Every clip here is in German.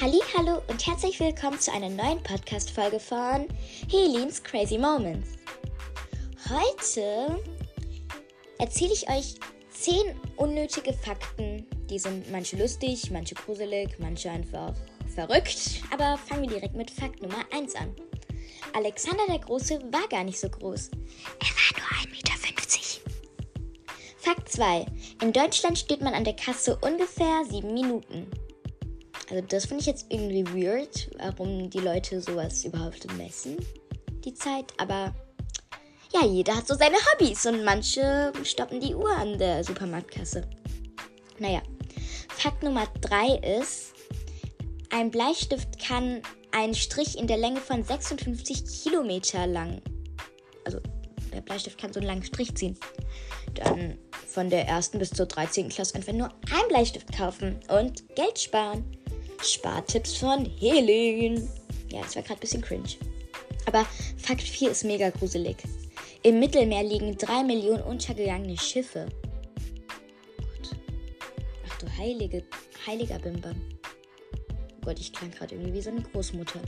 Hallihallo und herzlich willkommen zu einer neuen Podcast-Folge von Helins Crazy Moments. Heute erzähle ich euch 10 unnötige Fakten. Die sind manche lustig, manche gruselig, manche einfach verrückt. Aber fangen wir direkt mit Fakt Nummer 1 an. Alexander der Große war gar nicht so groß. Er war nur 1,50 Meter. Fakt 2. In Deutschland steht man an der Kasse ungefähr 7 Minuten. Also das finde ich jetzt irgendwie weird, warum die Leute sowas überhaupt messen, die Zeit. Aber ja, jeder hat so seine Hobbys und manche stoppen die Uhr an der Supermarktkasse. Naja, Fakt Nummer 3 ist, ein Bleistift kann einen Strich in der Länge von 56 Kilometer lang. Also der Bleistift kann so einen langen Strich ziehen. Dann von der 1. bis zur 13. Klasse einfach nur einen Bleistift kaufen und Geld sparen. Spartipps von Helene. Ja, das war gerade ein bisschen cringe. Aber Fakt 4 ist mega gruselig. Im Mittelmeer liegen 3 Millionen untergegangene Schiffe. Gott. Ach du heiliger Bimbam. Oh Gott, ich klang gerade irgendwie wie so eine Großmutter.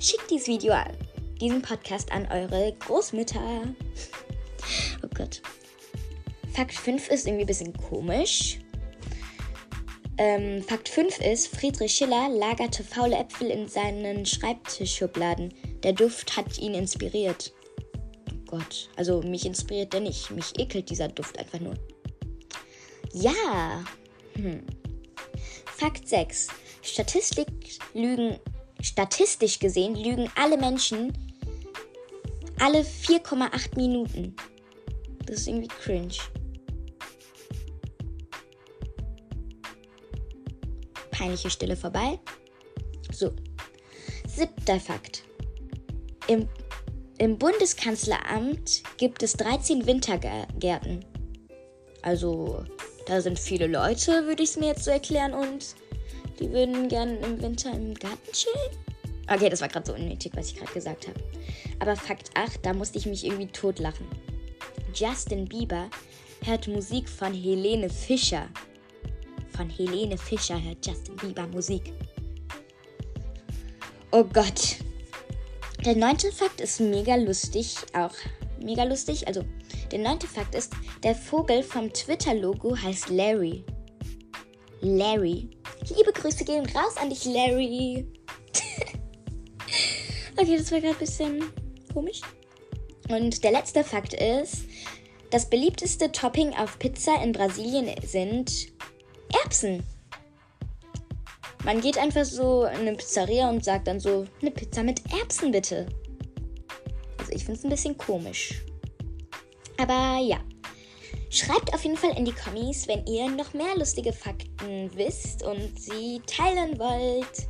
Schickt dieses Video an. Diesen Podcast an eure Großmütter. Oh Gott. Fakt 5 ist irgendwie ein bisschen komisch. Fakt 5 ist, Friedrich Schiller lagerte faule Äpfel in seinen Schreibtischschubladen. Der Duft hat ihn inspiriert. Oh Gott, also mich inspiriert der nicht. Mich ekelt dieser Duft einfach nur. Ja. Fakt 6. Statistisch gesehen lügen alle Menschen alle 4,8 Minuten. Das ist irgendwie cringe. Peinliche Stille vorbei. So. 7. Fakt. Im Bundeskanzleramt gibt es 13 Wintergärten. Also, da sind viele Leute, würde ich es mir jetzt so erklären, und die würden gerne im Winter im Garten chillen. Okay, das war gerade so unnötig, was ich gerade gesagt habe. Aber Fakt 8, da musste ich mich irgendwie totlachen. Justin Bieber hört Musik von Helene Fischer. Von Helene Fischer hört Justin Bieber Musik. Oh Gott. Der 9. Fakt ist mega lustig. Auch mega lustig. Also, der 9. Fakt ist, der Vogel vom Twitter-Logo heißt Larry. Larry. Liebe Grüße gehen raus an dich, Larry. Okay, das war gerade ein bisschen komisch. Und der letzte Fakt ist, das beliebteste Topping auf Pizza in Brasilien sind Erbsen. Man geht einfach so in eine Pizzeria und sagt dann so, eine Pizza mit Erbsen bitte. Also ich finde es ein bisschen komisch. Aber ja. Schreibt auf jeden Fall in die Kommis, wenn ihr noch mehr lustige Fakten wisst und sie teilen wollt.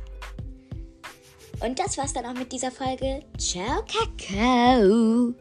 Und das war's dann auch mit dieser Folge. Ciao, Kakao!